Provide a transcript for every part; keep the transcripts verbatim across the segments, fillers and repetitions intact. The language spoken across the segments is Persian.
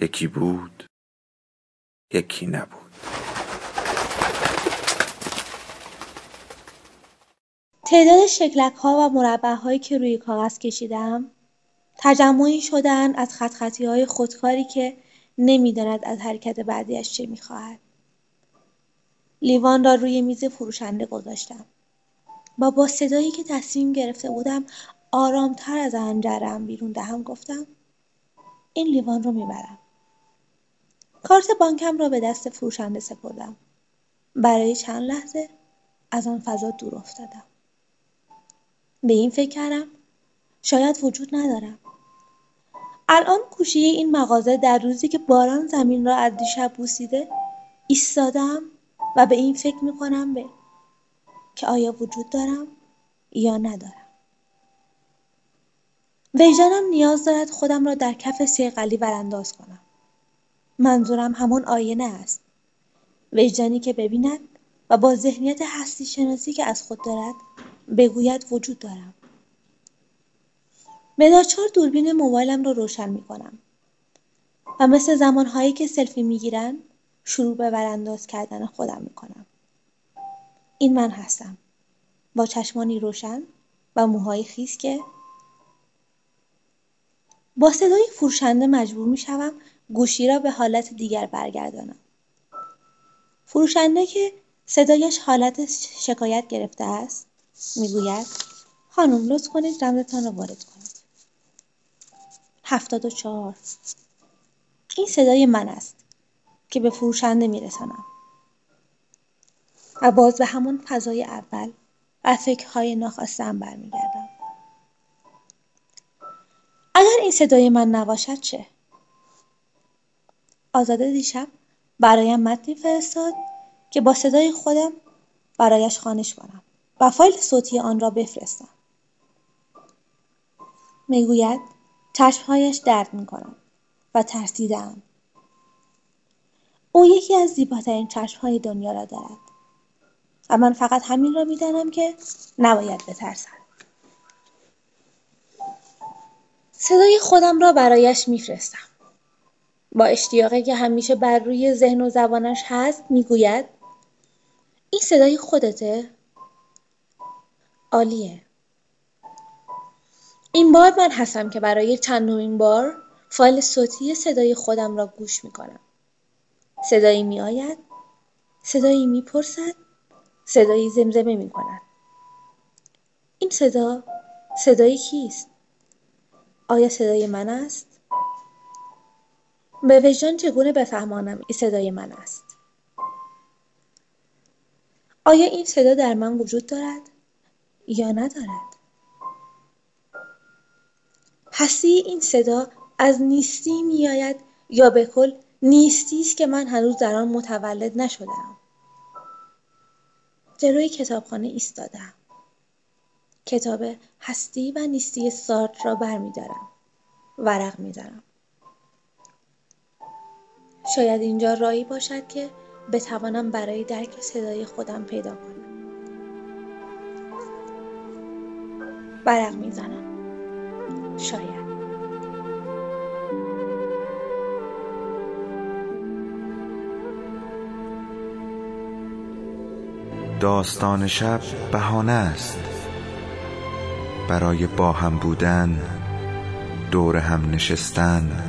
یکی بود، یکی نبود. تعداد شکلک ها و مربع هایی که روی کاغذ کشیدم تجمعی شدن از خط خطی های خودکاری که نمیداند از حرکت بعدیش چه میخواهد. لیوان را روی میز فروشنده گذاشتم. با با صدایی که تصمیم گرفته بودم آرامتر از حنجرم بیرون دهم گفتم این لیوان رو میبرم. کارت بانکم را به دست فروشنده سپردم. برای چند لحظه از آن فضا دور افتادم. به این فکر کردم شاید وجود ندارم. الان کوشه‌ی این مغازه در روزی که باران زمین را از دیشب بوسیده ایستادم و به این فکر میکنم به که آیا وجود دارم یا ندارم. وجدانم نیاز دارد خودم را در کف صیقلی برانداز کنم. منظورم همون آینه است. وجدانی که ببیند و با ذهنیت هستی شناسی که از خود دارد بگوید وجود دارم. مدارچار دوربین موبایلم رو روشن می کنم و مثل زمانهایی که سلفی می گیرن شروع به برانداز کردن خودم می کنم. این من هستم با چشمانی روشن و موهای خیس که با صدای فروشنده مجبور می شوم گوشی را به حالت دیگر برگردانم. فروشنده که صدایش حالت شکایت گرفته است میگوید خانم لطف کنید رمزتان را وارد کنید. هفتاد و چهار. این صدای من است که به فروشنده میرسانم و باز به همون فضای اول و فکرهای ناخواسته‌ام برمیگردم. اگر این صدای من نباشد چه؟ آزاده دیشب برایم متنی فرستاد که با صدای خودم برایش خوانش کنم و فایل صوتی آن را بفرستم. میگوید چشمهایش درد میکنم و ترسیدم. او یکی از زیباترین چشمهای دنیا را دارد و من فقط همین را میدانم که نباید بترسم. صدای خودم را برایش میفرستم. با اشتیاقی که همیشه بر روی ذهن و زبانش هست میگوید این صدای خودته؟ عالیه. این بار من هستم که برای چندمین بار فایل صوتی صدای خودم را گوش میکنم. صدایی میآید، صدایی میپرسد، صدایی زمزمه میکند. این صدا صدای کیست؟ آیا صدای من است؟ به وجدان چگونه بفهمانم این صدای من است؟ آیا این صدا در من وجود دارد یا ندارد؟ پسی این صدا از نیستی می آید یا به کل نیستی است که من هنوز در آن متولد نشدم. جلوی کتابخانه ایستادم. کتاب هستی و نیستی سارتر را بر می دارم. ورق می دارم. شاید اینجا راهی باشد که بتوانم برای درک صدای خودم پیدا کنم. برق میزنم. شاید. داستان شب بهانه است برای با هم بودن، دور هم نشستن،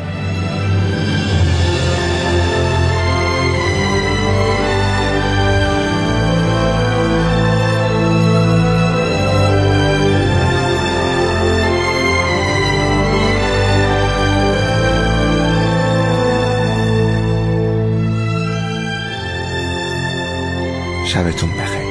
شبتون بخیر.